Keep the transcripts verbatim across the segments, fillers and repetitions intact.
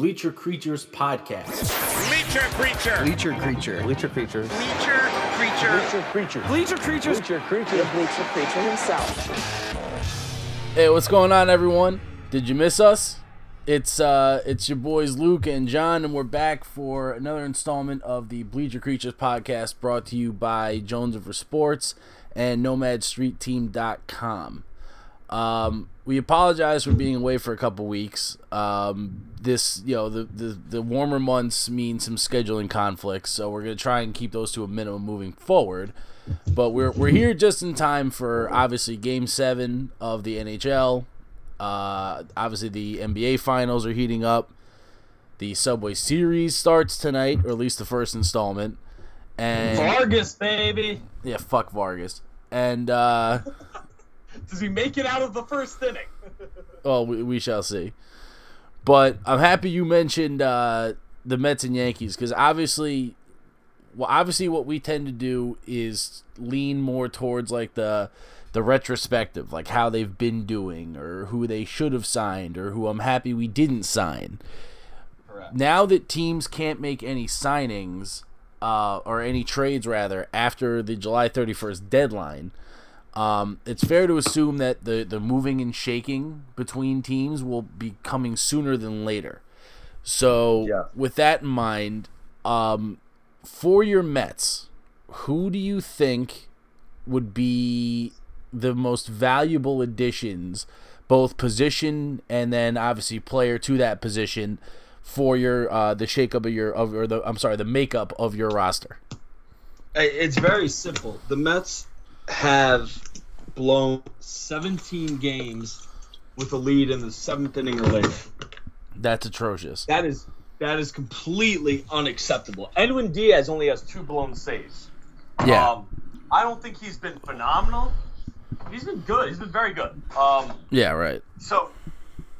Bleacher Creatures Podcast. Bleacher Creature. Bleacher Creature. Bleacher Creatures. Bleacher Creature. Bleacher Creature. Bleacher Creatures. Bleacher Creature. The Bleacher Creature himself. Hey, what's going on, everyone? Did you miss us? It's uh, it's your boys Luke and John, and we're back for another installment of the Bleacher Creatures Podcast, brought to you by Jones River Sports and nomad street team dot com. Um, we apologize for being away for a couple weeks. Um, this, you know, the, the, the warmer months mean some scheduling conflicts, so we're gonna try and keep those to a minimum moving forward. But we're we're here just in time for obviously Game Seven of the N H L. Uh, obviously, the N B A Finals are heating up. The Subway Series starts tonight, or at least the first installment. And Vargas, baby. Yeah, fuck Vargas. And uh, does he make it out of the first inning? Oh, we, we shall see. But I'm happy you mentioned uh, the Mets and Yankees, because obviously, well, obviously, what we tend to do is lean more towards like the. the retrospective, like how they've been doing or who they should have signed or who I'm happy we didn't sign. Correct. Now that teams can't make any signings uh, or any trades, rather, after the July thirty-first deadline, um, it's fair to assume that the, the moving and shaking between teams will be coming sooner than later. So yeah. With that in mind, um, for your Mets, who do you think would be the most valuable additions, both position and then obviously player to that position, for your uh, the shakeup of your of or the I'm sorry the makeup of your roster? It's very simple. The Mets have blown seventeen games with a lead in the seventh inning or later. That's atrocious. That is that is completely unacceptable. Edwin Diaz only has two blown saves. Yeah, um, I don't think he's been phenomenal. He's been good. He's been very good. Um, yeah, right. So,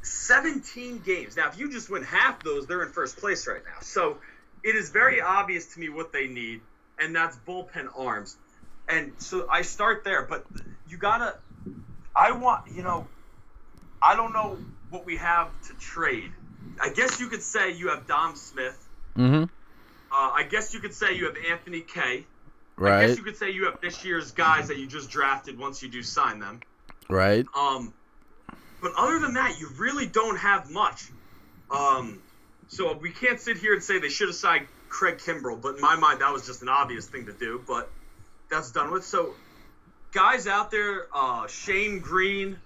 seventeen games. Now, if you just win half those, they're in first place right now. So, it is very obvious to me what they need, and that's bullpen arms. And so, I start there. But you got to – I want – you know, I don't know what we have to trade. I guess you could say you have Dom Smith. Mm-hmm. Uh, I guess you could say you have Anthony Kay. Right. I guess you could say you have this year's guys that you just drafted once you do sign them. Right. Um, but other than that, you really don't have much. Um, so we can't sit here and say they should have signed Craig Kimbrell, but in my mind that was just an obvious thing to do, but that's done with. So guys out there, uh, Shane Green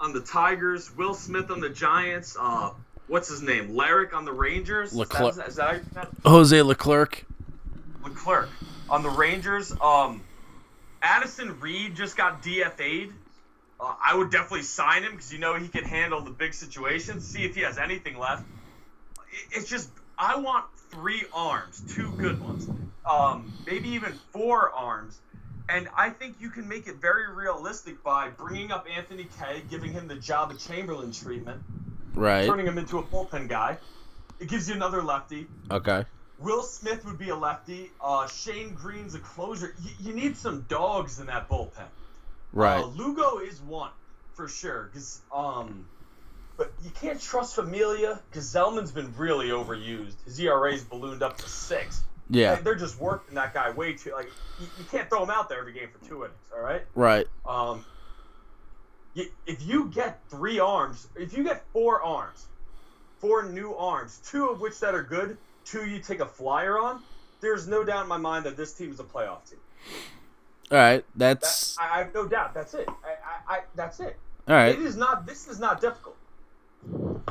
on the Tigers, Will Smith on the Giants, uh, what's his name, Larrick on the Rangers? Leclerc. Is that, is that, is that, is that... Jose Leclerc. Leclerc. On the Rangers, um, Addison Reed just got D F A'd. Uh, I would definitely sign him because you know he can handle the big situations, see if he has anything left. It's just I want three arms, two good ones, um, maybe even four arms. And I think you can make it very realistic by bringing up Anthony Kay, giving him the job of Chamberlain treatment, right? Turning him into a bullpen guy. It gives you another lefty. Okay. Will Smith would be a lefty. Uh, Shane Green's a closer. Y- you need some dogs in that bullpen. Right. Uh, Lugo is one for sure. Cause, um, but you can't trust Familia because Zellman's been really overused. His E R A's ballooned up to six. Yeah. And they're just working that guy way too. Like you, you can't throw him out there every game for two innings. All right. Right. Um. You, if you get three arms, if you get four arms, four new arms, two of which that are good. Two you take a flyer on, there's no doubt in my mind that this team is a playoff team. All right, that's... That, I, I have no doubt. That's it. I, I, I, that's it. All right. It is not... This is not difficult. All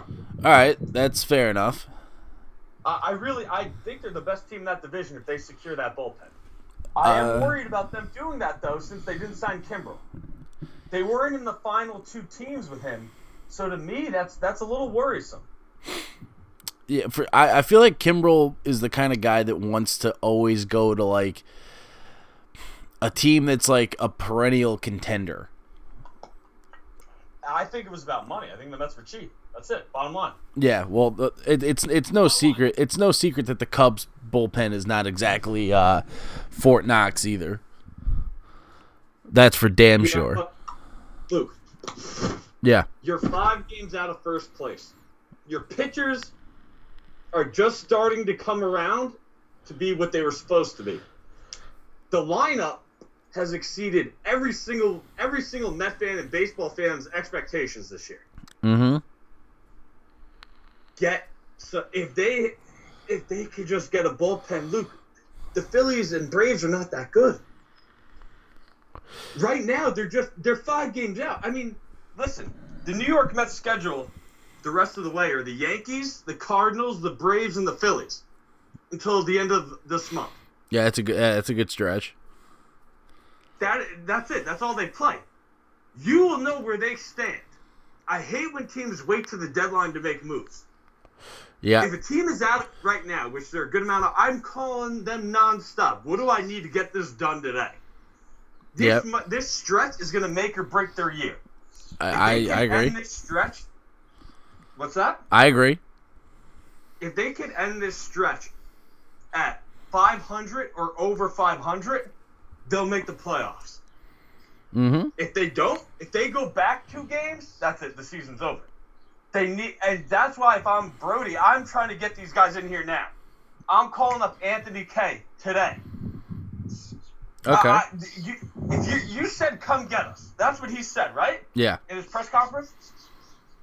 right, that's fair enough. Uh, I really... I think they're the best team in that division if they secure that bullpen. I uh, am worried about them doing that, though, since they didn't sign Kimbrel. They weren't in the final two teams with him, so to me, that's that's a little worrisome. Yeah, for, I, I feel like Kimbrel is the kind of guy that wants to always go to, like, a team that's, like, a perennial contender. I think it was about money. I think the Mets were cheap. That's it. Bottom line. Yeah, well, it, it's it's no secret. It's no secret that the Cubs' bullpen is not exactly uh, Fort Knox either. That's for damn sure. Know, Luke. Yeah. You're five games out of first place. Your pitchers... are just starting to come around to be what they were supposed to be. The lineup has exceeded every single every single Met fan and baseball fan's expectations this year. Mm-hmm. Get so if they if they could just get a bullpen, Luke, the Phillies and Braves are not that good. Right now, they're just they're five games out. I mean, listen, the New York Mets schedule the rest of the way are the Yankees, the Cardinals, the Braves, and the Phillies until the end of this month. Yeah, it's a good uh, it's a good stretch. That that's it. That's all they play. You will know where they stand. I hate when teams wait to the deadline to make moves. Yeah. If a team is out right now, which they're a good amount of, I'm calling them nonstop. What do I need to get this done today? This, yep. mu- this stretch is going to make or break their year. I, I, I agree. End this stretch, what's that? I agree. If they could end this stretch at five hundred or over five hundred, they'll make the playoffs. Mm-hmm. If they don't, if they go back two games, that's it. The season's over. They need, and that's why if I'm Brody, I'm trying to get these guys in here now. I'm calling up Anthony Kay today. Okay. Uh, I, you, if you, you said, come get us. That's what he said, right? Yeah. In his press conference?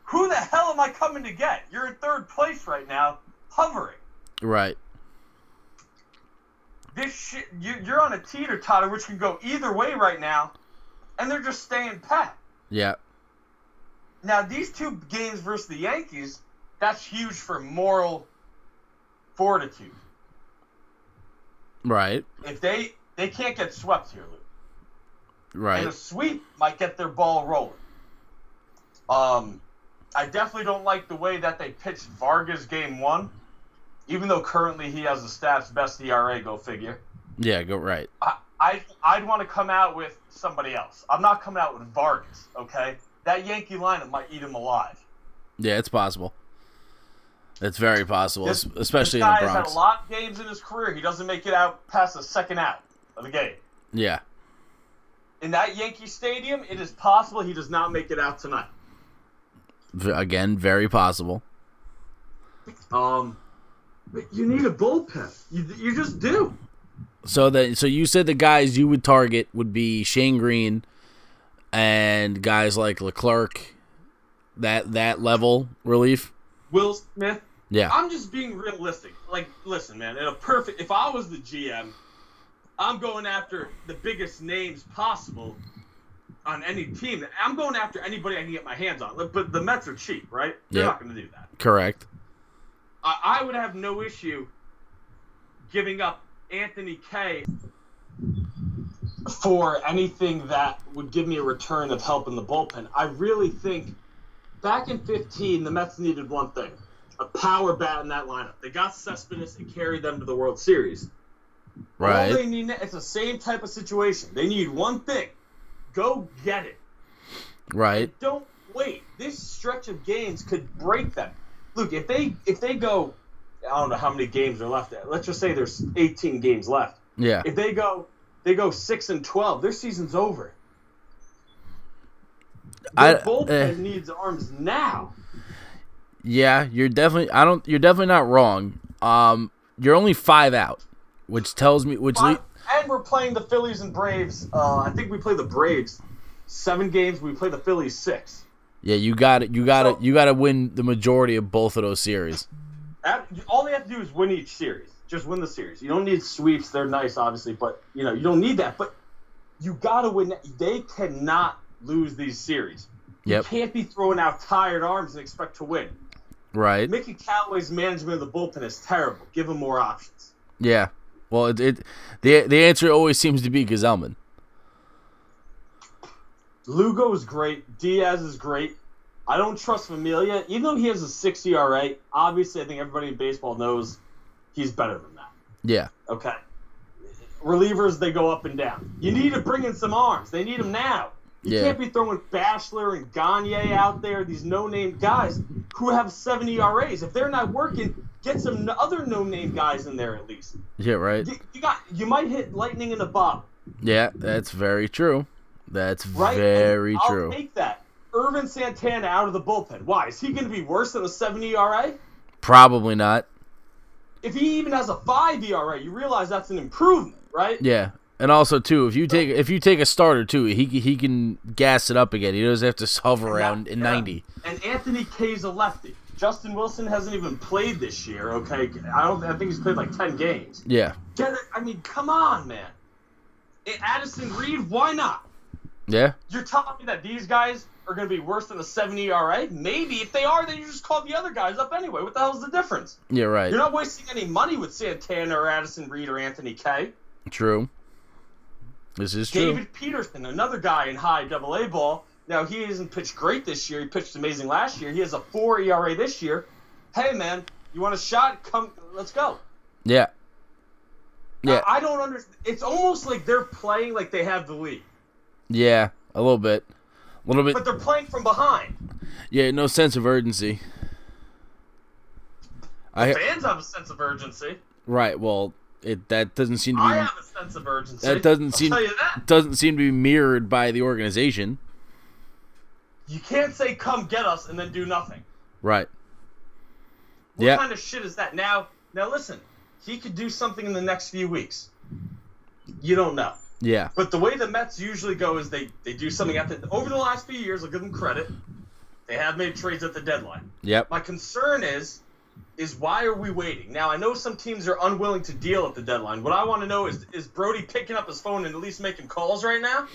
Who the hell am I coming to get? You're in third place right now, hovering. Right. This shit, you, you're on a teeter-totter, which can go either way right now, and they're just staying pat. Yeah. Now, these two games versus the Yankees, that's huge for moral fortitude. Right. If they... They can't get swept here, Luke. Right. And a sweep might get their ball rolling. Um, I definitely don't like the way that they pitched Vargas game one, even though currently he has the staff's best E R A, go figure. Yeah, go right. I, I, I'd want to come out with somebody else. I'm not coming out with Vargas, okay? That Yankee lineup might eat him alive. Yeah, it's possible. It's very possible, this, especially this in the Bronx. This guy has had a lot of games in his career. He doesn't make it out past the second out of the game. Yeah. In that Yankee Stadium, it is possible he does not make it out tonight. Again, very possible. Um, but you need a bullpen. You you just do. So that so you said the guys you would target would be Shane Green and guys like Leclerc, that that level relief. Will Smith. Yeah. I'm just being realistic. Like, listen, man. In a perfect, if I was the G M. I'm going after the biggest names possible on any team. I'm going after anybody I can get my hands on. But the Mets are cheap, right? They're yep. not going to do that. Correct. I, I would have no issue giving up Anthony Kay for anything that would give me a return of help in the bullpen. I really think back in fifteen, the Mets needed one thing, a power bat in that lineup. They got Cespedes and carried them to the World Series. Right. All they need, it's the same type of situation. They need one thing. Go get it. Right. Don't wait. This stretch of games could break them. Look, if they if they go, I don't know how many games are left. Let's just say there's eighteen games left. Yeah. If they go, they go six and twelve. Their season's over. Their I, bullpen uh, needs arms now. Yeah, you're definitely. I don't. You're definitely not wrong. Um, you're only five out. Which tells me, which le- and we're playing the Phillies and Braves. Uh, I think we play the Braves seven games. We play the Phillies six. Yeah, you got it. You got it. So, you got to win the majority of both of those series. All they have to do is win each series. Just win the series. You don't need sweeps. They're nice, obviously, but you know you don't need that. But you got to win. They cannot lose these series. Yep. You can't be throwing out tired arms and expect to win. Right. Mickey Callaway's management of the bullpen is terrible. Give him more options. Yeah. Well, it, it the the answer always seems to be Gazelman. Lugo is great. Diaz is great. I don't trust Familia. Even though he has a six E R A, obviously I think everybody in baseball knows he's better than that. Yeah. Okay. Relievers, they go up and down. You need to bring in some arms. They need them now. You yeah. can't be throwing Bashler and Gagne out there, these no-name guys who have seven E R As. If they're not working, get some other no-name guys in there at least. Yeah, right. You, you got. You might hit lightning in a bottle. Yeah, that's very true. That's right? very I'll true. I'll take that. Irvin Santana out of the bullpen. Why? Is he going to be worse than a seven E R A? Probably not. if he even has a five E R A, you realize that's an improvement, right? Yeah. And also, too, if you take if you take a starter, too, he he can gas it up again. He doesn't have to hover around in yeah. ninety. And Anthony Kay's a lefty. Justin Wilson hasn't even played this year, okay? I don't. I think he's played like ten games. Yeah. Get it, I mean, come on, man. Addison Reed, why not? Yeah. You're telling me that these guys are going to be worse than a seven E R A? Maybe. If they are, then you just call the other guys up anyway. What the hell's the difference? Yeah, right. You're not wasting any money with Santana or Addison Reed or Anthony Kay. True. This is David true. David Peterson, another guy in high double A ball. Now, he hasn't pitched great this year. He pitched amazing last year. He has a four E R A this year. Hey, man, you want a shot? Come, let's go. Yeah. Yeah. Now, I don't understand. It's almost like they're playing like they have the lead. Yeah, a little bit. A little bit. But they're playing from behind. Yeah, no sense of urgency. The I, fans have a sense of urgency. Right, well... It that doesn't seem to be. I have a sense of urgency. That doesn't I'll seem tell you that. doesn't seem to be mirrored by the organization. You can't say "come get us" and then do nothing. Right. What yeah. kind of shit is that? Now, now listen. He could do something in the next few weeks. You don't know. Yeah. But the way the Mets usually go is they they do something after over the last few years. I'll give them credit. They have made trades at the deadline. Yep. My concern is. is why are we waiting? Now, I know some teams are unwilling to deal at the deadline. What I want to know is, is Brody picking up his phone and at least making calls right now?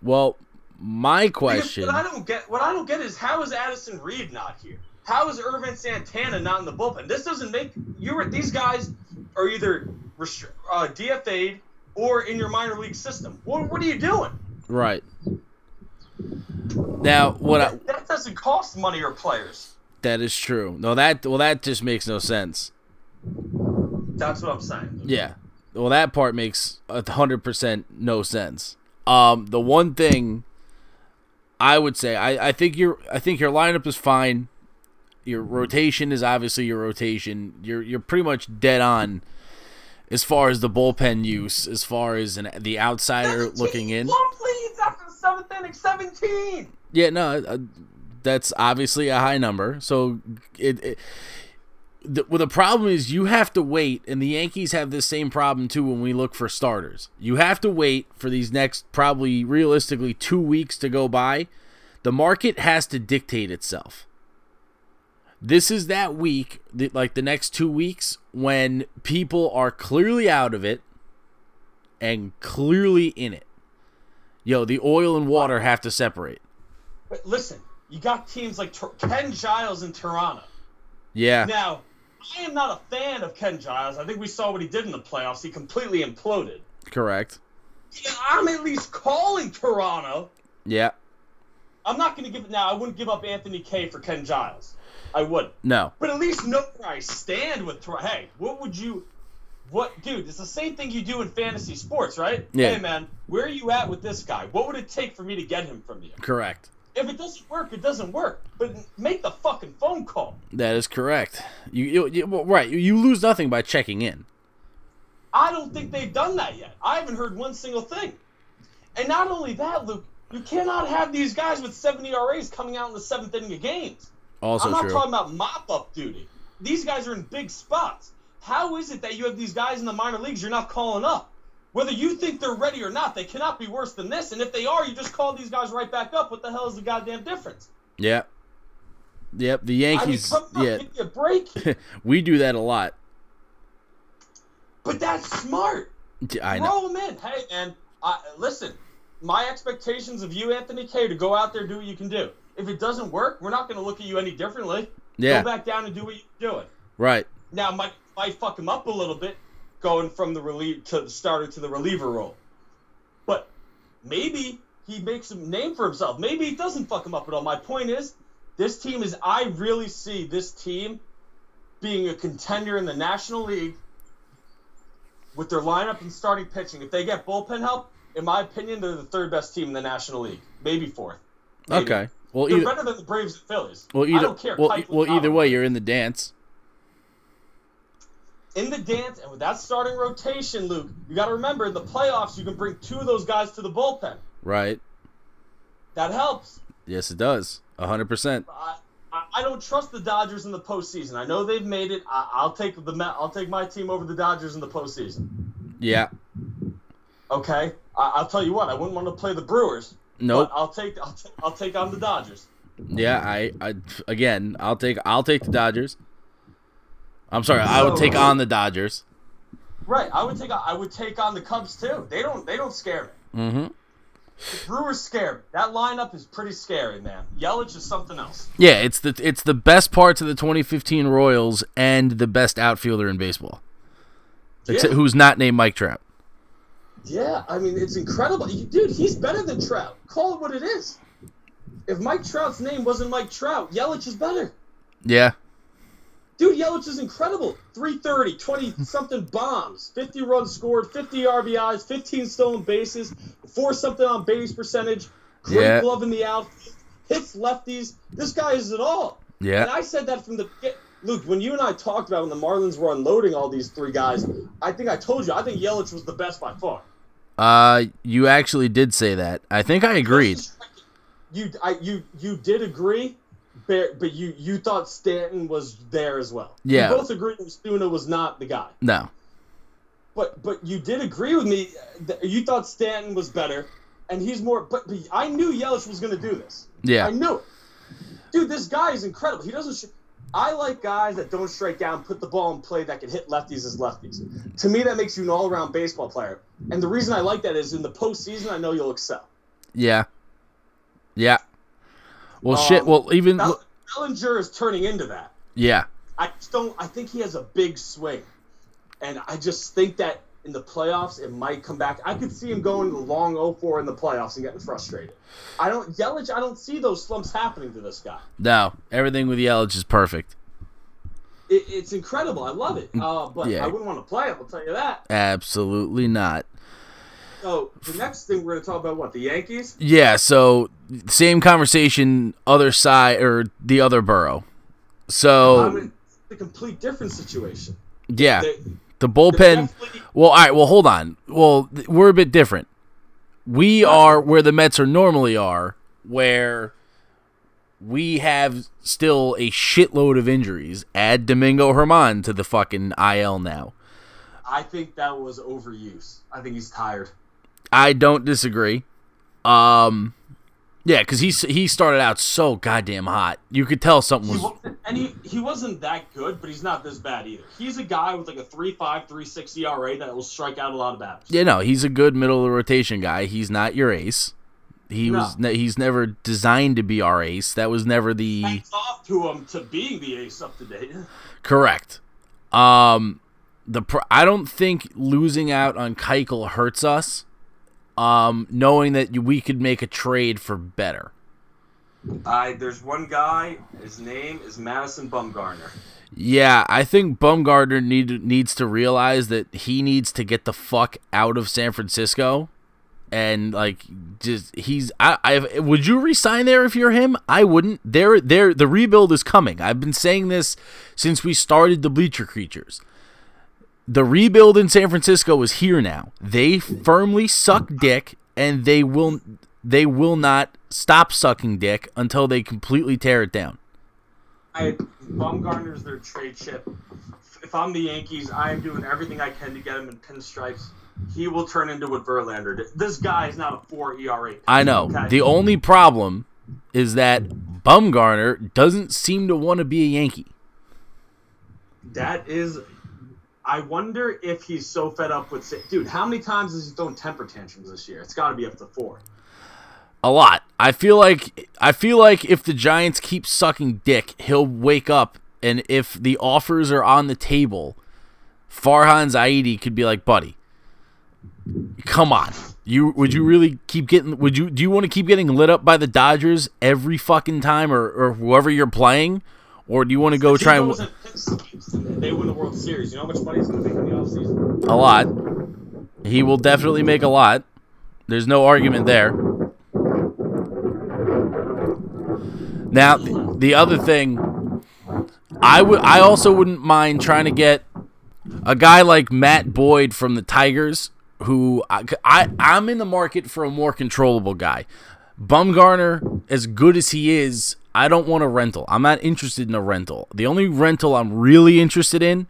Well, my question... Because what I don't get, what I don't get is, how is Addison Reed not here? How is Irvin Santana not in the bullpen? This doesn't make... You're, these guys are either restri- uh, D F A'd or in your minor league system. What, what are you doing? Right. Now, what that, I... That doesn't cost money or players. That is true. No, that well, that just makes no sense. That's what I'm saying. Yeah. Well, that part makes a hundred percent no sense. Um, the one thing I would say, I, I think your I think your lineup is fine. Your rotation is obviously your rotation. You're you're pretty much dead on as far as the bullpen use, as far as an, the outsider seventeen looking in. One leads after the seventh inning, seventeen. Yeah. No. Uh, That's obviously a high number. So, it, it the, well, the problem is you have to wait, and the Yankees have this same problem too when we look for starters. You have to wait for these next, probably realistically, two weeks to go by. The market has to dictate itself. This is that week, the, like the next two weeks, when people are clearly out of it and clearly in it. Yo, the oil and water have to separate. But listen. You got teams like Ken Giles in Toronto. Yeah. Now, I am not a fan of Ken Giles. I think we saw what he did in the playoffs. He completely imploded. Correct. Yeah, I'm at least calling Toronto. Yeah. I'm not going to give it now. I wouldn't give up Anthony Kay for Ken Giles. I wouldn't. No. But at least know where I stand with Toronto. Hey, what would you – what – dude, it's the same thing you do in fantasy sports, right? Yeah. Hey, man, where are you at with this guy? What would it take for me to get him from you? Correct. If it doesn't work, it doesn't work. But make the fucking phone call. That is correct. You, you, you well, right. You, you lose nothing by checking in. I don't think they've done that yet. I haven't heard one single thing. And not only that, Luke, you cannot have these guys with seven E R As coming out in the seventh inning of games. Also true. I'm not true. talking about mop-up duty. These guys are in big spots. How is it that you have these guys in the minor leagues you're not calling up? Whether you think they're ready or not, they cannot be worse than this. And if they are, you just call these guys right back up. What the hell is the goddamn difference? Yeah. Yep, the Yankees. I mean, come on, yeah. give me a break. We do that a lot. But that's smart. I know. Throw them in. Hey, man, I, listen, my expectations of you, Anthony Kay, to go out there and do what you can do. If it doesn't work, we're not going to look at you any differently. Yeah. Go back down and do what you're doing. Right. Now, might might fuck him up a little bit. Going from the relief to the starter to the reliever role, but maybe he makes a name for himself. Maybe he doesn't fuck him up at all. My point is, this team is. I really see this team being a contender in the National League with their lineup and starting pitching. If they get bullpen help, in my opinion, they're the third best team in the National League, maybe fourth. Maybe. Okay, well, they're either, better than the Braves and Phillies. Well, either, I don't care. Well, well either way, you're in the dance. In the dance, and with that starting rotation, Luke, you got to remember, in the playoffs, you can bring two of those guys to the bullpen. Right. That helps. Yes, it does. one hundred percent. I, I, I don't trust the Dodgers in the postseason. I know they've made it. I, I'll take the I'll take my team over the Dodgers in the postseason. Yeah. Okay. I, I'll tell you what. I wouldn't want to play the Brewers. Nope. But I'll take I'll, t- I'll take on the Dodgers. Yeah. I, I again. I'll take I'll take the Dodgers. I'm sorry. I would take on the Dodgers. Right. I would take I would take on the Cubs too. They don't they don't scare me. Mm-hmm. The Brewers scare me. That lineup is pretty scary, man. Yelich is something else. Yeah, it's the it's the best parts of the twenty fifteen Royals and the best outfielder in baseball. Yeah. Except who's not named Mike Trout. Yeah, I mean, it's incredible. Dude, he's better than Trout. Call it what it is. If Mike Trout's name wasn't Mike Trout, Yelich is better. Yeah. Dude, Yelich is incredible. three thirty, twenty-something bombs, fifty runs scored, fifty R B Is, fifteen stolen bases, four-something on base percentage, great yeah. glove in the outfield, hits lefties. This guy is it all. Yeah. And I said that from the – Luke, when you and I talked about when the Marlins were unloading all these three guys, I think I told you, I think Yelich was the best by far. Uh, you actually did say that. I think I agreed. You, I, you, you did agree. But you, you thought Stanton was there as well. Yeah. You both agreed that Stuna was not the guy. No. But but you did agree with me that you thought Stanton was better, and he's more. But, but I knew Yelich was going to do this. Yeah. I knew it. Dude, this guy is incredible. He doesn't. Sh- I like guys that don't strike down, put the ball in play, that can hit lefties as lefties. To me, that makes you an all-around baseball player. And the reason I like that is in the postseason, I know you'll excel. Yeah. Yeah. Well, um, shit. Well, even Bellinger is turning into that. Yeah. I just don't. I think he has a big swing, and I just think that in the playoffs it might come back. I could see him going to the long oh four in the playoffs and getting frustrated. I don't Yelich. I don't see those slumps happening to this guy. No, everything with Yelich is perfect. It, it's incredible. I love it. Uh, but yeah. I wouldn't want to play him. I'll tell you that. Absolutely not. So, the next thing we're going to talk about, what, the Yankees? Yeah, so, same conversation, other side, or the other borough. So... I'm in a complete different situation. Yeah. They, the bullpen... Well, all right, well, hold on. Well, th- we're a bit different. We are where the Mets are normally are, where we have still a shitload of injuries. Add Domingo Germán to the fucking I L now. I think that was overuse. I think he's tired. I don't disagree. Um, yeah, because he he started out so goddamn hot. You could tell something was. He wasn't, and he, he wasn't that good, but he's not this bad either. He's a guy with like a three five, three six E R A that will strike out a lot of batters. Yeah, no, he's a good middle of the rotation guy. He's not your ace. He no. was. He's never designed to be our ace. That was never the. Thanks off to him to being the ace up to date. Correct. Um, the pro- I don't think losing out on Keuchel hurts us. Um, knowing that we could make a trade for better. I there's one guy. His name is Madison Bumgarner. Yeah, I think Bumgarner need, needs to realize that he needs to get the fuck out of San Francisco, and like just he's. I, I would you re-sign there if you're him? I wouldn't. There, there. The rebuild is coming. I've been saying this since we started the Bleacher Creatures. The rebuild in San Francisco is here now. They firmly suck dick, and they will they will not stop sucking dick until they completely tear it down. I, Baumgartner's their trade chip. If I'm the Yankees, I am doing everything I can to get him in pinstripes. He will turn into what Verlander did. This guy is not a four E R A. I know. Okay. The only problem is that Bumgarner doesn't seem to want to be a Yankee. That is... I wonder if he's so fed up with – dude, how many times has he thrown temper tantrums this year? It's got to be up to four. A lot. I feel like I feel like if the Giants keep sucking dick, he'll wake up, and if the offers are on the table, Farhan Zaidi could be like, buddy, come on. You Would you really keep getting – Would you do you want to keep getting lit up by the Dodgers every fucking time or, or whoever you're playing? Or do you want to go try and they win the World Series? You know how much money he's going to make in the offseason? A lot. He will definitely make a lot. There's no argument there. Now, the, the other thing, I would, I also wouldn't mind trying to get a guy like Matt Boyd from the Tigers, who I, I I'm in the market for a more controllable guy. Bumgarner, as good as he is, I don't want a rental. I'm not interested in a rental. The only rental I'm really interested in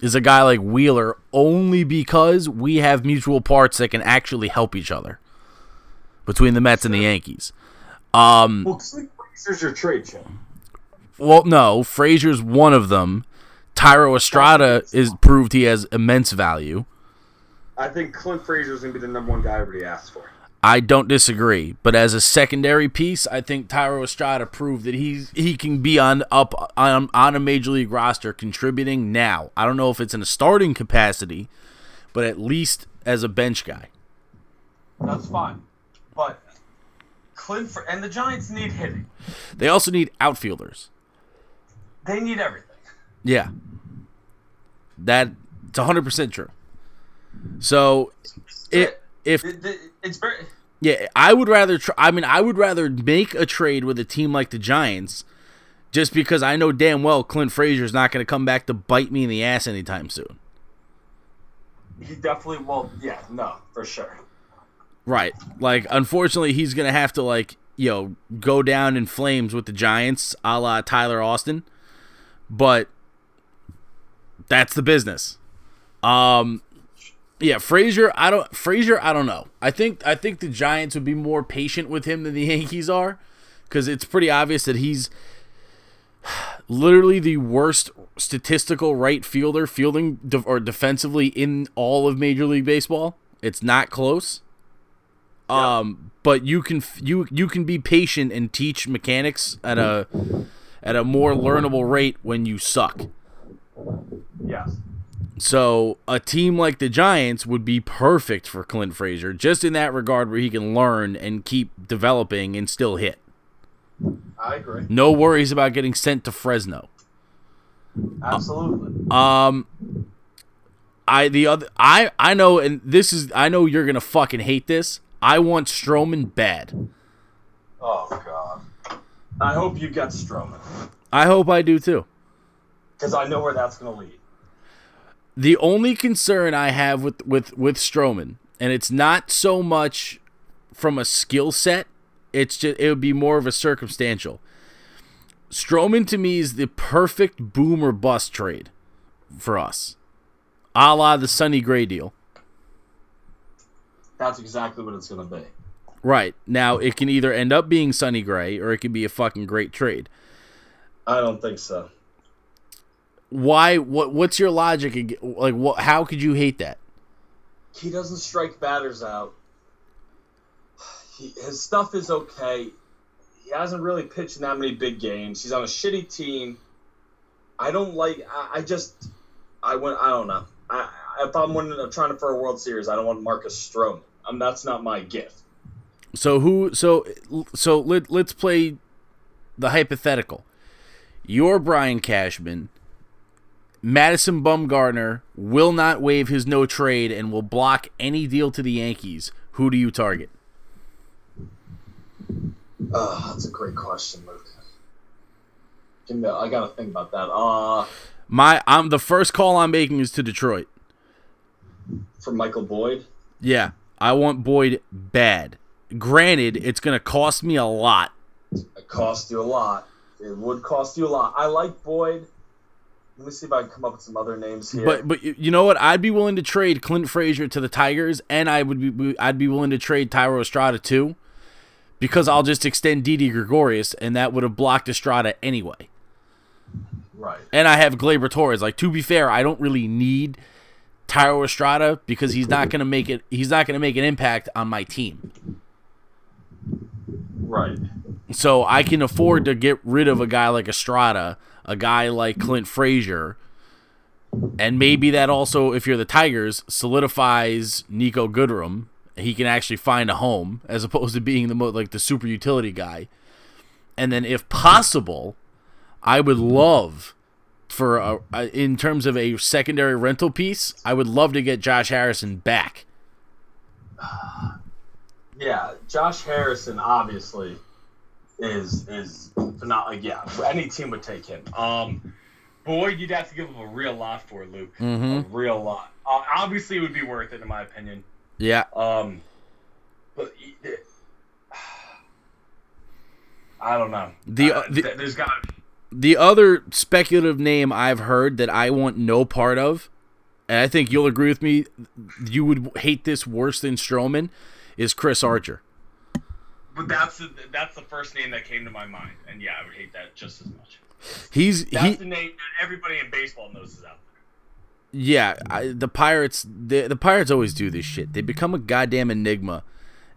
is a guy like Wheeler, only because we have mutual parts that can actually help each other between the Mets and the Yankees. Um, well, Clint Frazier's your trade chip. Well, no, Frazier's one of them. Thairo Estrada is proved he has immense value. I think Clint Frazier is going to be the number one guy everybody asks for. I don't disagree, but as a secondary piece, I think Thairo Estrada proved that he's he can be on up on, on a major league roster contributing now. I don't know if it's in a starting capacity, but at least as a bench guy. That's fine, but Clint and the Giants need hitting. They also need outfielders. They need everything. Yeah, that it's one hundred percent true. So, it, if it's very, yeah, I would rather. Try, I mean, I would rather make a trade with a team like the Giants, just because I know damn well Clint Frazier is not going to come back to bite me in the ass anytime soon. He definitely won't. Yeah, no, for sure. Right, like unfortunately, he's going to have to like you know go down in flames with the Giants, a la Tyler Austin, but that's the business. Um. Yeah, Frazier, I don't Frazier, I don't know. I think I think the Giants would be more patient with him than the Yankees are, because it's pretty obvious that he's literally the worst statistical right fielder fielding de- or defensively in all of Major League Baseball. It's not close. Yeah. Um, but you can you you can be patient and teach mechanics at a at a more learnable rate when you suck. Yes. So a team like the Giants would be perfect for Clint Frazier, just in that regard where he can learn and keep developing and still hit. I agree. No worries about getting sent to Fresno. Absolutely. Um, I the other I I know, and this is I know you're gonna fucking hate this. I want Stroman bad. Oh God. I hope you get Stroman. I hope I do too. Because I know where that's gonna lead. The only concern I have with, with, with Stroman, and it's not so much from a skill set, it's just it would be more of a circumstantial. Stroman to me is the perfect boom or bust trade for us, a la the Sonny Gray deal. That's exactly what it's going to be. Right. Now, it can either end up being Sonny Gray or it can be a fucking great trade. I don't think so. Why? What? What's your logic? Like, what? How could you hate that? He doesn't strike batters out. He, his stuff is okay. He hasn't really pitched in that many big games. He's on a shitty team. I don't like. I, I just. I went. I don't know. I if I'm winning, I'm trying to for a World Series, I don't want Marcus Stroman. Um, that's not my gift. So who? So so let let's play the hypothetical. You're Brian Cashman. Madison Bumgarner will not waive his no trade and will block any deal to the Yankees. Who do you target? Uh, that's a great question, Luke. I gotta think about that. Uh my I'm the first call I'm making is to Detroit. For Michael Boyd? Yeah. I want Boyd bad. Granted, it's gonna cost me a lot. It cost you a lot. It would cost you a lot. I like Boyd. Let me see if I can come up with some other names here. But but you know what? I'd be willing to trade Clint Frazier to the Tigers, and I would be I'd be willing to trade Thairo Estrada too, because I'll just extend Didi Gregorius, and that would have blocked Estrada anyway. Right. And I have Gleyber Torres. Like, to be fair, I don't really need Thairo Estrada because he's not gonna make it. He's not gonna make an impact on my team. Right. So I can afford to get rid of a guy like Estrada, a guy like Clint Frazier, and maybe that also, if you're the Tigers, solidifies Nico Goodrum. He can actually find a home as opposed to being the mo- like the super utility guy. And then, if possible, I would love for a, a, in terms of a secondary rental piece, I would love to get Josh Harrison back. Uh, yeah, Josh Harrison, obviously. Is is not like yeah. Any team would take him. Um, boy, you'd have to give him a real lot for Luke. Mm-hmm. A real lot. Uh, obviously, it would be worth it in my opinion. Yeah. Um, but uh, I don't know. The, uh, the there's got to be. The other speculative name I've heard that I want no part of, and I think you'll agree with me, you would hate this worse than Stroman, is Chris Archer. But that's the, that's the first name that came to my mind, and yeah, I would hate that just as much. He's that's he, the name that everybody in baseball knows is out there. Yeah, I, the Pirates, the the Pirates always do this shit. They become a goddamn enigma,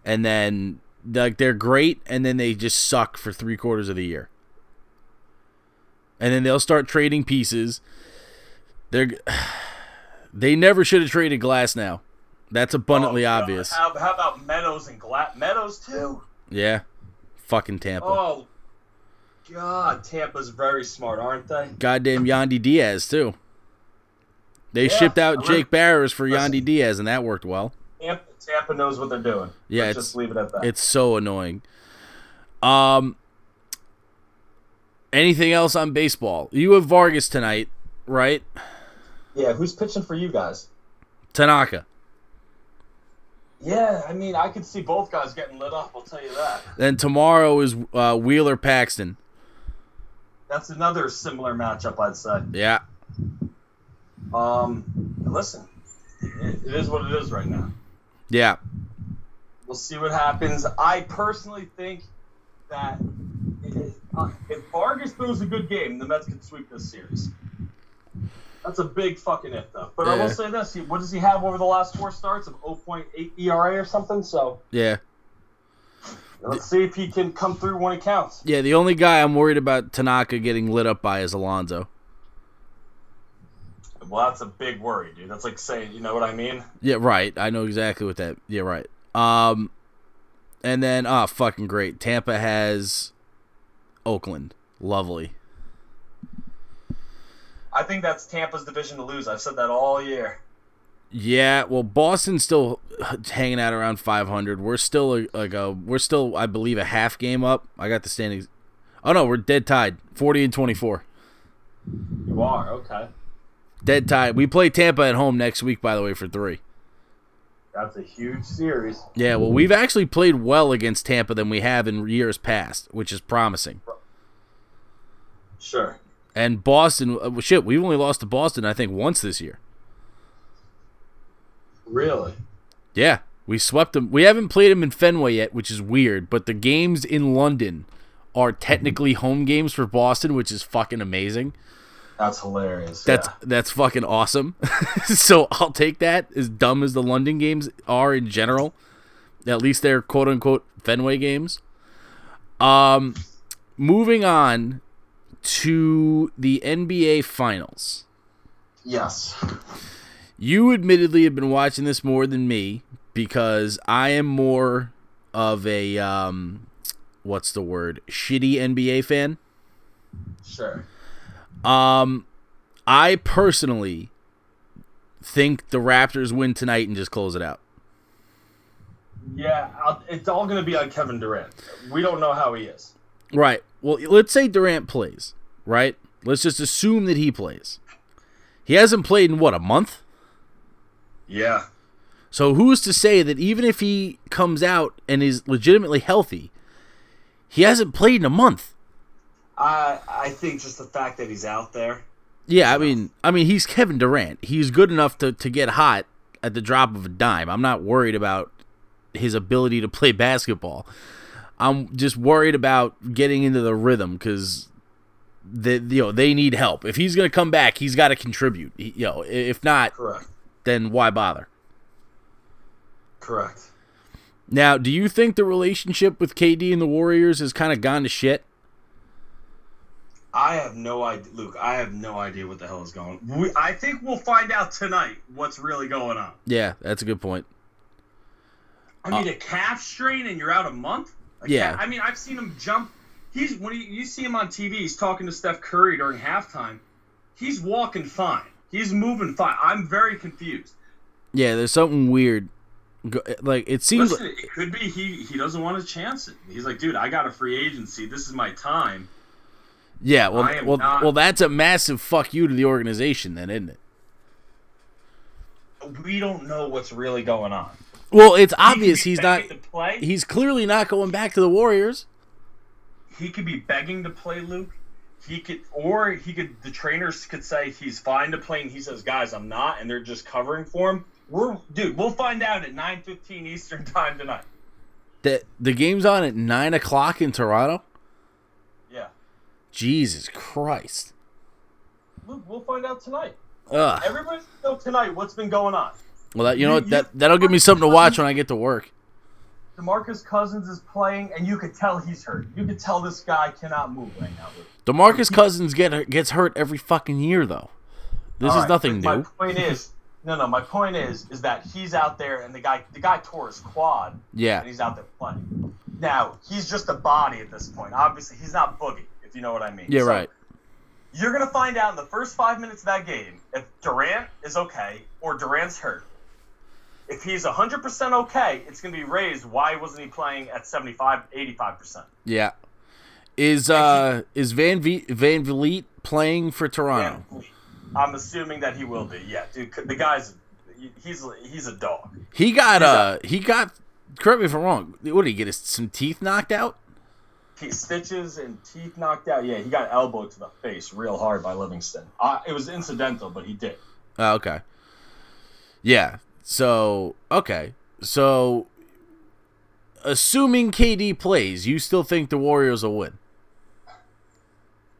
and then like they're great, and then they just suck for three quarters of the year. And then they'll start trading pieces. They're, they never should have traded Glass now. That's abundantly oh, obvious. How, how about Meadows and Glass? Meadows, too? Yeah. Fucking Tampa. Oh, God. Tampa's very smart, aren't they? Goddamn Yandy Diaz, too. They yeah, shipped out I'm Jake right. Barriers for Listen, Yandy Diaz, and that worked well. Tampa, Tampa knows what they're doing. Yeah, Let's just leave it at that. It's so annoying. Um... Anything else on baseball? You have Vargas tonight, right? Yeah, who's pitching for you guys? Tanaka. Yeah, I mean, I could see both guys getting lit up, I'll tell you that. Then tomorrow is uh, Wheeler-Paxton. That's another similar matchup, I'd say. Yeah. Um, listen, it is what it is right now. Yeah. We'll see what happens. I personally think that... It, uh, if Vargas throws a good game, the Mets can sweep this series. That's a big fucking if, though. But yeah. I will say this. He, what does he have over the last four starts? Of zero point eight E R A or something? So yeah. Let's see if he can come through when it counts. Yeah, the only guy I'm worried about Tanaka getting lit up by is Alonso. Well, that's a big worry, dude. That's like saying, you know what I mean? Yeah, right. I know exactly what that... Yeah, right. Um, And then, ah, oh, fucking great. Tampa has... Oakland. Lovely. I think that's Tampa's division to lose. I've said that all year. Yeah, well, Boston's still hanging out around five hundred. We're still like a, we're still, I believe, a half game up. I got the standings. Oh no, we're dead tied, forty and twenty-four. You are okay. Dead tied. We play Tampa at home next week, by the way, for three. That's a huge series. Yeah, well, we've actually played well against Tampa than we have in years past, which is promising. Sure. And Boston, shit, we've only lost to Boston, I think, once this year. Really? Yeah, we swept them. We haven't played them in Fenway yet, which is weird, but the games in London are technically home games for Boston, which is fucking amazing. That's hilarious. That's yeah. that's fucking awesome. So I'll take that, as dumb as the London games are in general. At least they're quote-unquote Fenway games. Um, moving on to the N B A Finals. Yes. You admittedly have been watching this more than me because I am more of a, um, what's the word, shitty N B A fan. Sure. Um, I personally think the Raptors win tonight and just close it out. Yeah, I'll, it's all going to be on Kevin Durant. We don't know how he is. Right. Well, let's say Durant plays, right? Let's just assume that he plays. He hasn't played in, what, a month? Yeah. So who's to say that even if he comes out and is legitimately healthy, he hasn't played in a month? I I think just the fact that he's out there. Yeah, I mean, I mean he's Kevin Durant. He's good enough to, to get hot at the drop of a dime. I'm not worried about his ability to play basketball. I'm just worried about getting into the rhythm because the you know they need help. If he's gonna come back, he's got to contribute. He, you know, if not, Correct. Then why bother? Correct. Now, do you think the relationship with K D and the Warriors has kind of gone to shit? I have no idea, Luke. I have no idea what the hell is going on. We, I think we'll find out tonight what's really going on. Yeah, that's a good point. I uh, mean, a calf strain and you're out a month? A yeah. Calf, I mean, I've seen him jump. He's when you, you see him on T V, he's talking to Steph Curry during halftime. He's walking fine. He's moving fine. I'm very confused. Yeah, there's something weird. Like it seems. Listen, like, it could be he he doesn't want to chance it. He's like, dude, I got a free agency. This is my time. Yeah, well, well, not. well, that's a massive fuck you to the organization then, isn't it? We don't know what's really going on. Well, it's obvious he's not – he's clearly not going back to the Warriors. he could be begging to play Luke. He could, or he could. The trainers could say he's fine to play, and he says, "Guys, I'm not," and they're just covering for him. We're dude. We'll find out at nine fifteen Eastern time tonight. The the game's on at nine o'clock in Toronto. Yeah. Jesus Christ. Luke, we'll find out tonight. Ugh. Everybody know tonight what's been going on. Well, that, you know you, that that'll give me something to watch when I get to work. DeMarcus Cousins is playing, and you could tell he's hurt. You could tell this guy cannot move right now. DeMarcus Cousins get gets hurt every fucking year, though. This All is right, nothing new. My point is, no, no. My point is, is that he's out there, and the guy, the guy tore his quad. Yeah. And he's out there playing. Now he's just a body at this point. Obviously, he's not Boogie, if you know what I mean. Yeah, so, right. You're gonna find out in the first five minutes of that game if Durant is okay or Durant's hurt. If he's one hundred percent okay, it's going to be raised. Why wasn't he playing at seventy-five, eighty-five percent? Yeah. Is uh is Van v- VanVleet playing for Toronto? Van, I'm assuming that he will be. Yeah, dude, the guy's he's he's a dog. He got uh he got correct me if I'm wrong. What did he get? His, some teeth knocked out? He stitches and teeth knocked out. Yeah, he got elbowed to the face real hard by Livingston. Uh, it was incidental, but he did. Oh, okay. Yeah. So, okay. So, assuming K D plays, you still think the Warriors will win?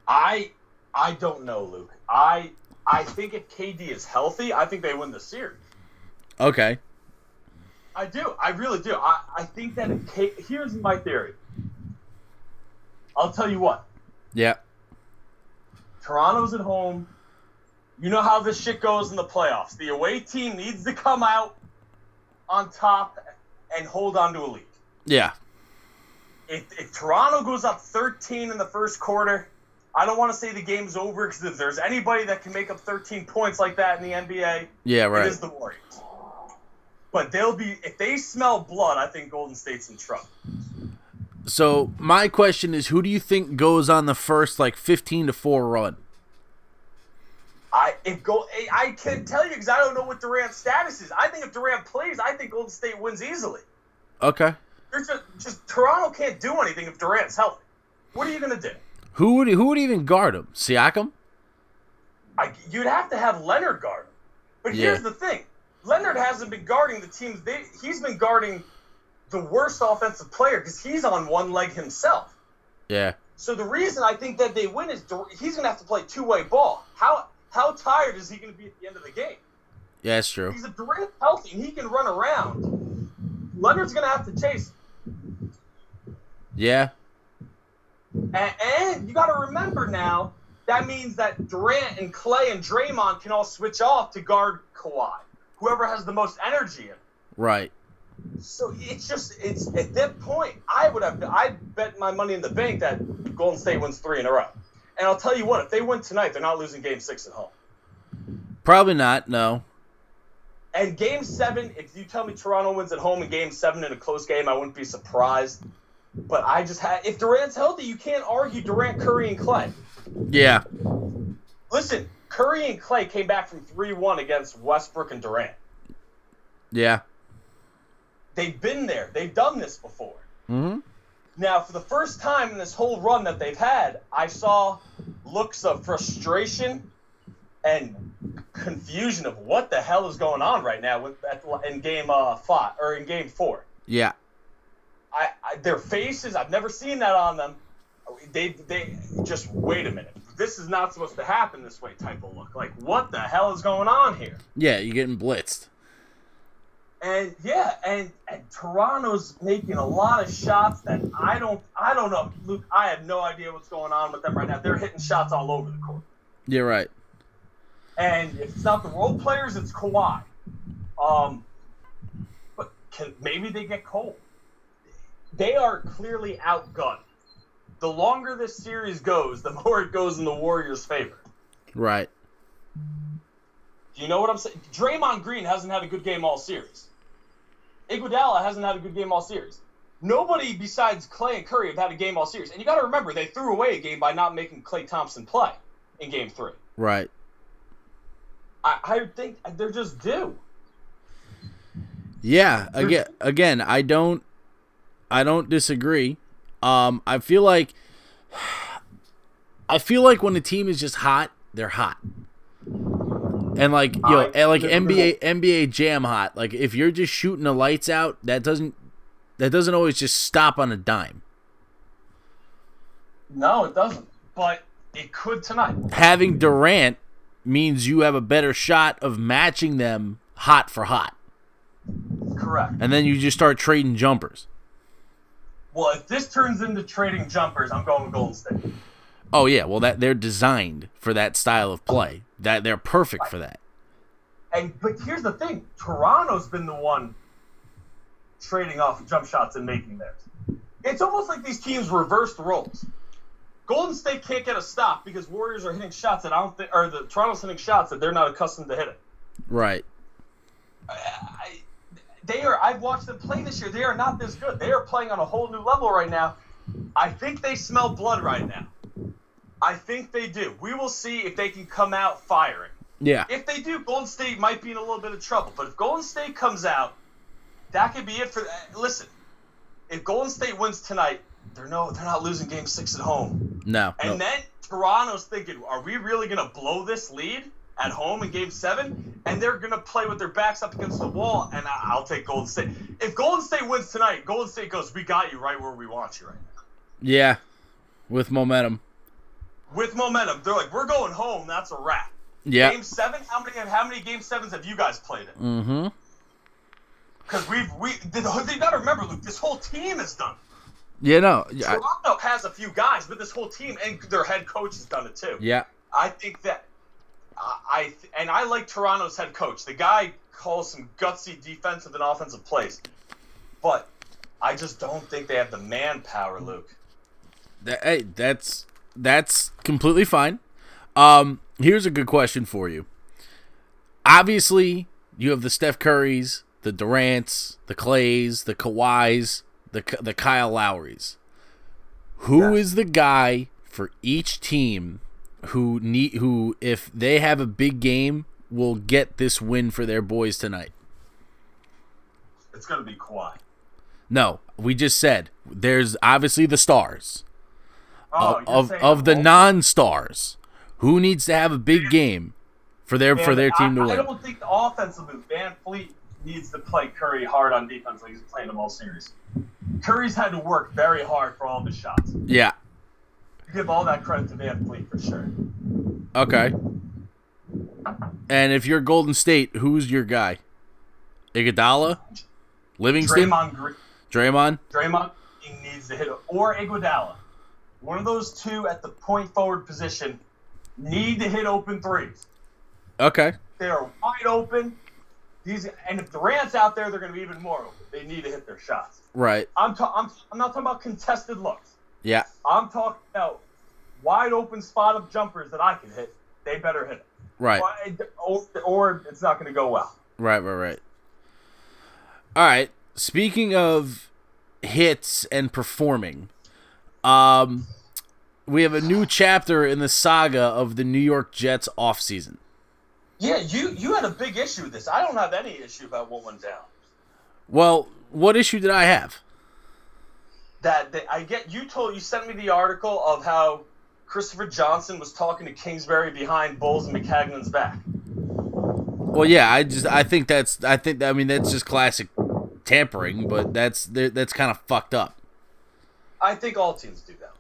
I I don't know, Luke. I I think if K D is healthy, I think they win the series. Okay. I do. I really do. I, I think that if K, here's my theory. I'll tell you what. Yeah. Toronto's at home. You know how this shit goes in the playoffs. The away team needs to come out on top and hold on to a lead. Yeah. If, if Toronto goes up thirteen in the first quarter, I don't want to say the game's over because if there's anybody that can make up thirteen points like that in the N B A, yeah, right. It is the Warriors. But they'll be if they smell blood, I think Golden State's in trouble. So my question is, who do you think goes on the first like fifteen to four run? I if go I can't tell you because I don't know what Durant's status is. I think if Durant plays, I think Golden State wins easily. Okay. There's just, just Toronto can't do anything if Durant's healthy. What are you gonna do? Who would who would even guard him? Siakam? I, you'd have to have Leonard guard him. But yeah. Here's the thing: Leonard hasn't been guarding the teams. They, he's been guarding the worst offensive player because he's on one leg himself. Yeah. So the reason I think that they win is he's gonna have to play two-way ball. How? How tired is he going to be at the end of the game? Yeah, that's true. He's a Durant healthy, and he can run around. Leonard's going to have to chase him. Yeah. And, and you got to remember now, that means that Durant and Clay and Draymond can all switch off to guard Kawhi, whoever has the most energy in it. Right. So it's just it's at that point, I would have I bet my money in the bank that Golden State wins three in a row. And I'll tell you what, if they win tonight, they're not losing Game six at home. Probably not, no. And Game seven, if you tell me Toronto wins at home in Game seven in a close game, I wouldn't be surprised. But I just had – if Durant's healthy, you can't argue Durant, Curry, and Clay. Yeah. Listen, Curry and Clay came back from three one against Westbrook and Durant. Yeah. They've been there. They've done this before. Mm-hmm. Now, for the first time in this whole run that they've had, I saw looks of frustration and confusion of what the hell is going on right now with at, in game uh, five or in game four. Yeah, I, I their faces. I've never seen that on them. They they just wait a minute. This is not supposed to happen this way. Type of look. Like what the hell is going on here? Yeah, you're getting blitzed. And yeah, and, and Toronto's making a lot of shots that I don't, I don't know, Luke. I have no idea what's going on with them right now. They're hitting shots all over the court. Yeah, right. And if it's not the role players, it's Kawhi. Um, but can, maybe they get cold. They are clearly outgunned. The longer this series goes, the more it goes in the Warriors' favor. Right. Do you know what I'm saying? Draymond Green hasn't had a good game all series. Iguodala hasn't had a good game all series. Nobody besides Clay and Curry have had a game all series. And you got to remember, they threw away a game by not making Clay Thompson play in Game three. Right. I, I think they're just due. Yeah. Again, again, I don't, I don't disagree. Um, I feel like I feel like when a team is just hot, they're hot. And like, yo, and like N B A N B A Jam hot. Like if you're just shooting the lights out, that doesn't that doesn't always just stop on a dime. No, it doesn't. But it could tonight. Having Durant means you have a better shot of matching them hot for hot. Correct. And then you just start trading jumpers. Well, if this turns into trading jumpers, I'm going with Golden State. Oh yeah, well that they're designed for that style of play. That they're perfect for that. And but here's the thing: Toronto's been the one trading off jump shots and making theirs. It's almost like these teams reversed roles. Golden State can't get a stop because Warriors are hitting shots that I don't think, or the Toronto's hitting shots that they're not accustomed to hitting. Right. I, I, they are. I've watched them play this year. They are not this good. They are playing on a whole new level right now. I think they smell blood right now. I think they do. We will see if they can come out firing. Yeah. If they do, Golden State might be in a little bit of trouble. But if Golden State comes out, that could be it for. Listen, if Golden State wins tonight, they're no, they're not losing Game Six at home. No. And no. Then Toronto's thinking, are we really going to blow this lead at home in Game Seven? And they're going to play with their backs up against the wall. And I'll take Golden State. If Golden State wins tonight, Golden State goes, we got you right where we want you right now. Yeah, with momentum. With momentum, they're like, we're going home. That's a wrap. Yeah. Game seven. How many? How many game sevens have you guys played in? Mm-hmm. Because we've we. You gotta remember, Luke. This whole team is done. Yeah, no. I, Toronto has a few guys, but this whole team and their head coach has done it too. Yeah. I think that. Uh, I and I like Toronto's head coach. The guy calls some gutsy defensive and offensive plays, but I just don't think they have the manpower, Luke. That hey, that's. That's completely fine. Um, here's a good question for you. Obviously, you have the Steph Currys, the Durants, the Clays, the Kawhis, the the Kyle Lowrys. Who yeah. is the guy for each team who need who if they have a big game will get this win for their boys tonight? It's gonna be Kawhi. No, we just said there's obviously the stars. Oh, of of the non-stars, who needs to have a big game for their Van, for their team I, to win? I don't think the offensive move. VanVleet needs to play Curry hard on defense like he's playing them all series. Curry's had to work very hard for all of his shots. Yeah. You give all that credit to VanVleet for sure. Okay. And if you're Golden State, who's your guy? Iguodala? Livingston? Draymond Green. Draymond? Draymond needs to hit a, or Iguodala. One of those two at the point forward position need to hit open threes. Okay. They are wide open. These and if Durant's out there, they're going to be even more open. They need to hit their shots. Right. I'm ta- I'm I'm not talking about contested looks. Yeah. I'm talking about wide open spot up jumpers that I can hit. They better hit it. Right. Or, or it's not going to go well. Right. Right. Right. All right. Speaking of hits and performing. Um, we have a new chapter in the saga of the New York Jets offseason. Yeah, you, you had a big issue with this. I don't have any issue about what went down. Well, what issue did I have? That they, I get you told you sent me the article of how Christopher Johnson was talking to Kingsbury behind Bulls and McCagnon's back. Well, yeah, I just I think that's I think I mean that's just classic tampering, but that's that's kind of fucked up. I think all teams do that.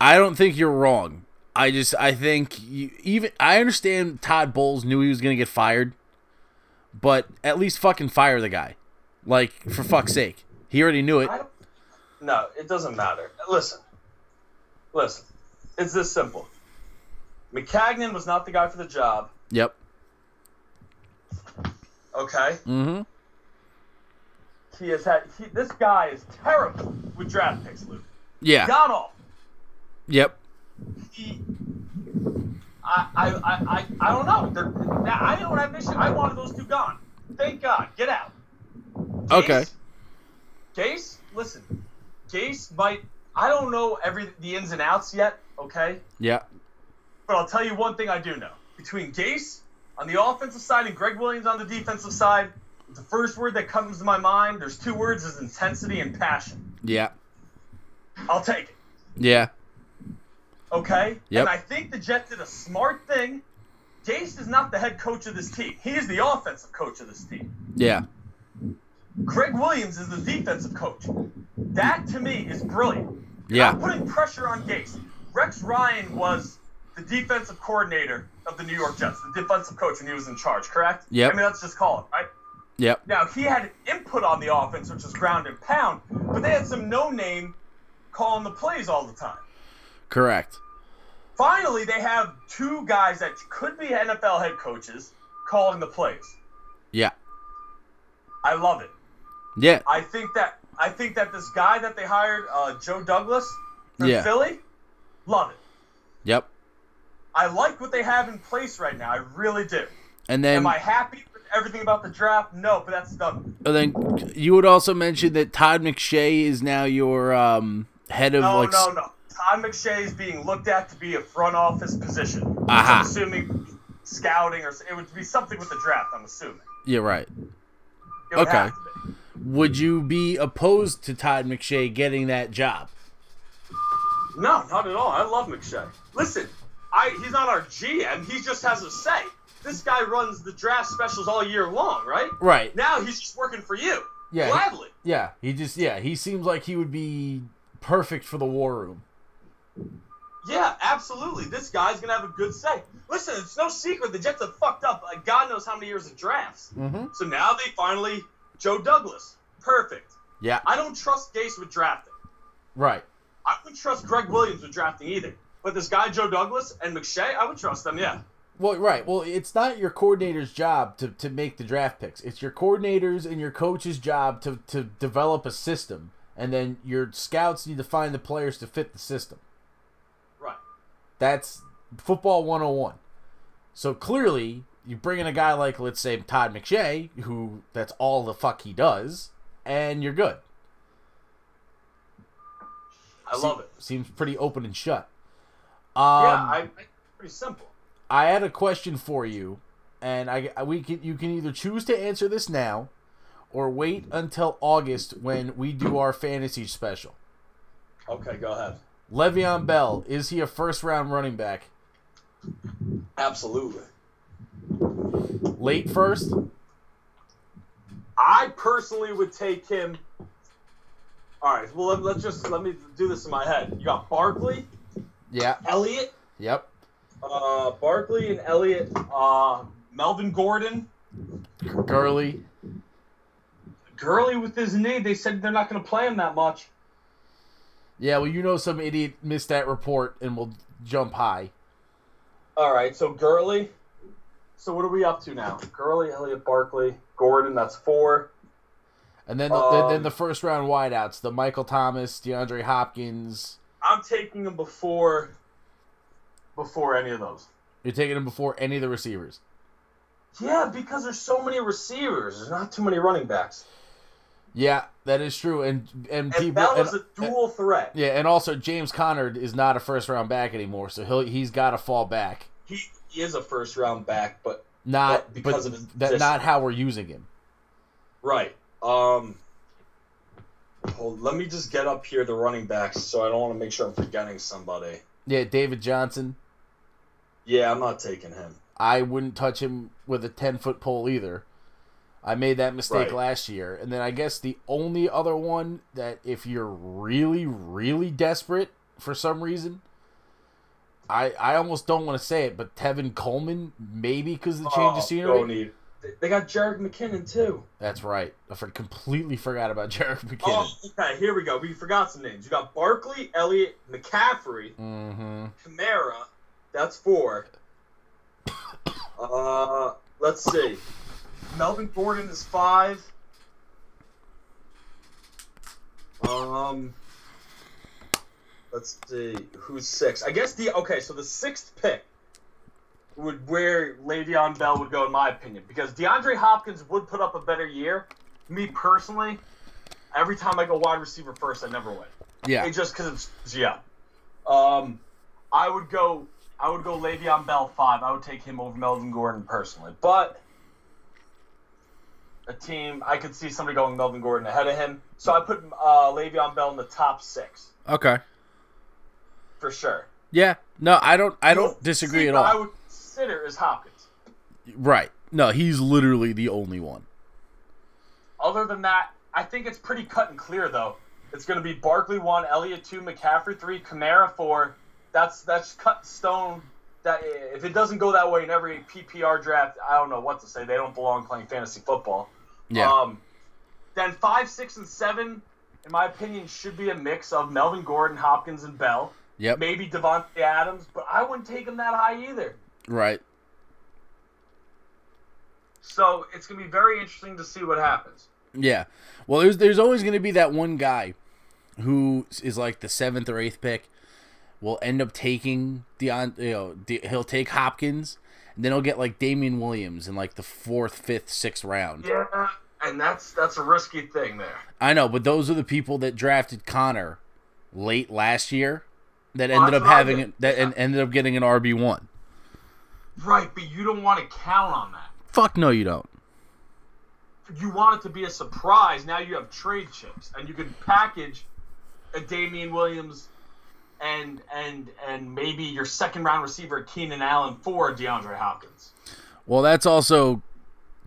I don't think you're wrong. I just, I think you, even, I understand Todd Bowles knew he was going to get fired, but at least fucking fire the guy. Like, for fuck's sake. He already knew it. No, it doesn't matter. Listen, listen, it's this simple. McCagnon was not the guy for the job. Yep. Okay. Mm-hmm. He has had he, this guy is terrible with draft picks, Luke. Yeah. Got off. Yep. He, I, I, I, I don't know. They're, I don't have issue. I wanted those two gone. Thank God. Get out. Gase, okay. Gase, listen. Gase might. I don't know every the ins and outs yet. Okay. Yeah. But I'll tell you one thing I do know. Between Gase on the offensive side and Greg Williams on the defensive side. The first word that comes to my mind, there's two words, is intensity and passion. Yeah. I'll take it. Yeah. Okay? Yep. And I think the Jets did a smart thing. Gase is not the head coach of this team. He is the offensive coach of this team. Yeah. Greg Williams is the defensive coach. That, to me, is brilliant. Yeah. I'm putting pressure on Gase. Rex Ryan was the defensive coordinator of the New York Jets, the defensive coach when he was in charge, correct? Yep. I mean, let's just call it, right? Yep. Now, he had input on the offense, which is ground and pound, but they had some no-name calling the plays all the time. Correct. Finally, they have two guys that could be N F L head coaches calling the plays. Yeah. I love it. Yeah. I think that I think that this guy that they hired, uh, Joe Douglas from yeah. Philly, love it. Yep. I like what they have in place right now. I really do. And then, am I happy with everything about the draft? No, but that's done. And then you would also mention that Todd McShay is now your um, head of no, like. No, no, no. Todd McShay is being looked at to be a front office position. Aha. I'm assuming scouting or it would be something with the draft. I'm assuming. Yeah. Right. It would okay. Have to be. Would you be opposed to Todd McShay getting that job? No, not at all. I love McShay. Listen, I he's not our G M. He just has a say. This guy runs the draft specials all year long, right? Right. Now he's just working for you. Yeah. Gladly. He, yeah. He just yeah. He seems like he would be perfect for the war room. Yeah, absolutely. This guy's going to have a good say. Listen, it's no secret the Jets have fucked up like God knows how many years of drafts. Mm-hmm. So now they finally – Joe Douglas. Perfect. Yeah. I don't trust Gase with drafting. Right. I wouldn't trust Greg Williams with drafting either. But this guy, Joe Douglas and McShay, I would trust them, yeah. Well, right. Well, it's not your coordinator's job to, to make the draft picks. It's your coordinator's and your coach's job to, to develop a system. And then your scouts need to find the players to fit the system. That's football one oh one. So clearly, you bring in a guy like, let's say, Todd McShay, who that's all the fuck he does, and you're good. I love it. Seems pretty open and shut. Um, yeah, I, I pretty simple. I had a question for you, and I we can you can either choose to answer this now, or wait until August when we do our fantasy special. Okay, go ahead. Le'Veon Bell, is he a first-round running back? Absolutely. Late first? I personally would take him. All right, well, let, let's just let me do this in my head. You got Barkley. Yeah. Elliott. Yep. Uh, Barkley and Elliott. Uh, Melvin Gordon. Gurley. Gurley with his knee. They said they're not going to play him that much. Yeah, well, you know some idiot missed that report and will jump high. All right, so Gurley. So what are we up to now? Gurley, Elliott, Barkley, Gordon, that's four. And then the, um, the, then the first-round wideouts, the Michael Thomas, DeAndre Hopkins. I'm taking them before before any of those. You're taking them before any of the receivers? Yeah, because there's so many receivers. There's not too many running backs. Yeah, that is true, and and, and people. Bell is and, a dual and, threat. Yeah, and also James Conner is not a first round back anymore, so he'll he's got to fall back. He, he is a first round back, but not but because but of his that, not how we're using him. Right. Um. Hold, let me just get up here the running backs, so I don't want to make sure I'm forgetting somebody. Yeah, David Johnson. Yeah, I'm not taking him. I wouldn't touch him with a ten foot pole either. I made that mistake right. last year. And then I guess the only other one that if you're really, really desperate for some reason, I I almost don't want to say it, but Tevin Coleman, maybe because of the change oh, of scenery. Don't need. They got Jerick McKinnon, too. That's right. I for, completely forgot about Jerick McKinnon. Oh, okay, here we go. We forgot some names. You got Barkley, Elliott, McCaffrey, mm-hmm. Kamara. That's four. uh, Let's see. Melvin Gordon is five. Um, let's see who's six. I guess the okay. So the sixth pick would where Le'Veon Bell would go, in my opinion, because DeAndre Hopkins would put up a better year. Me personally, every time I go wide receiver first, I never win. Yeah, it just because yeah. Um, I would go. I would go Le'Veon Bell five. I would take him over Melvin Gordon personally, but. A team, I could see somebody going Melvin Gordon ahead of him. So I put uh, Le'Veon Bell in the top six. Okay. For sure. Yeah, no, I don't. I don't disagree at all. I would consider is Hopkins. Right. No, he's literally the only one. Other than that, I think it's pretty cut and clear, though. It's going to be Barkley one, Elliott two, McCaffrey three, Kamara four. That's that's cut in stone. That if it doesn't go that way in every P P R draft, I don't know what to say. They don't belong playing fantasy football. Yeah. Um, then five, six, and seven, in my opinion, should be a mix of Melvin Gordon, Hopkins, and Bell. Yep. Maybe Devontae Adams, but I wouldn't take him that high either. Right. So it's going to be very interesting to see what happens. Yeah. Well, there's there's always going to be that one guy who is like the seventh or eighth pick will end up taking Deion, you know, De, he'll take Hopkins, and then he'll get like Damian Williams in like the fourth, fifth, sixth round. Yeah, and that's that's a risky thing there. I know, but those are the people that drafted Connor late last year that well, ended up having it, that yeah. ended up getting an R B one. Right, but you don't want to count on that. Fuck no, you don't. You want it to be a surprise. Now you have trade chips, and you can package a Damian Williams and and and maybe your second round receiver Keenan Allen for DeAndre Hopkins. Well, that's also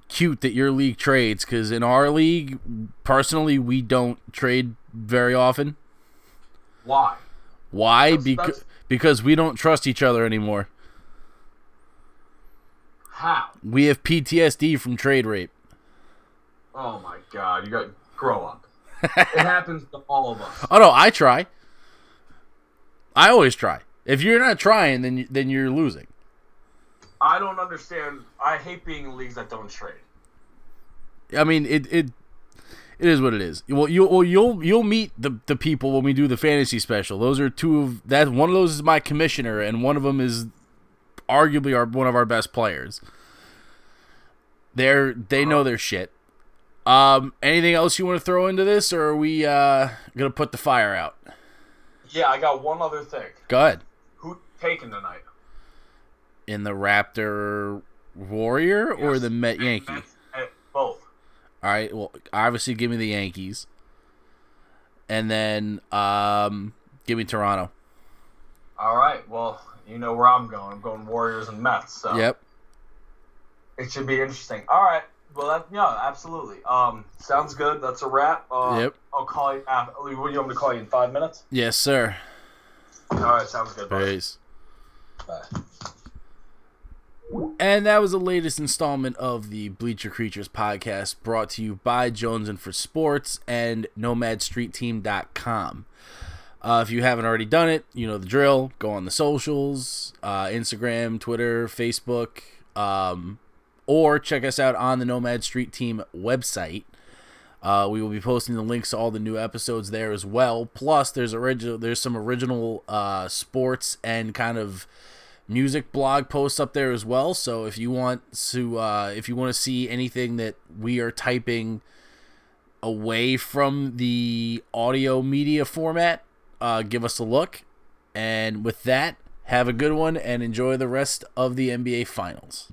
cute that your league trades, because in our league, personally, we don't trade very often. Why? Why? That's, Beca- that's... Because we don't trust each other anymore. How? We have P T S D from trade rape. Oh, my God. You got to grow up. It happens to all of us. Oh, no. I try. I always try. If you're not trying, then, you, then you're losing. I don't understand. I hate being in leagues that don't trade. I mean, it it, it is what it is. Well, you, well you'll you'll meet the, the people when we do the fantasy special. Those are two of that. One of those is my commissioner, and one of them is arguably our one of our best players. They're, they know their shit. Um, anything else you want to throw into this, or are we uh, going to put the fire out? Yeah, I got one other thing. Go ahead. Who's taking tonight? In the Raptor Warrior yes. or the Met Yankee? Both. All right, well, obviously give me the Yankees. And then um, give me Toronto. All right, well, you know where I'm going. I'm going Warriors and Mets. So. Yep. It should be interesting. All right. Well, that, yeah, absolutely. Um, sounds good. That's a wrap. Uh, yep. I'll call you. Uh, what do you want me to call you in five minutes? Yes, sir. All right, sounds good. Peace. Bye. And that was the latest installment of the Bleacher Creatures podcast, brought to you by Jones and for Sports and Nomad Street Team dot com. Uh, if you haven't already done it, you know the drill. Go on the socials, uh, Instagram, Twitter, Facebook. Um... Or check us out on the Nomad Street Team website. Uh, we will be posting the links to all the new episodes there as well. Plus, there's original, there's some original uh, sports and kind of music blog posts up there as well. So if you want to, uh, if you want to see anything that we are typing away from the audio media format, uh, give us a look. And with that, have a good one and enjoy the rest of the N B A Finals.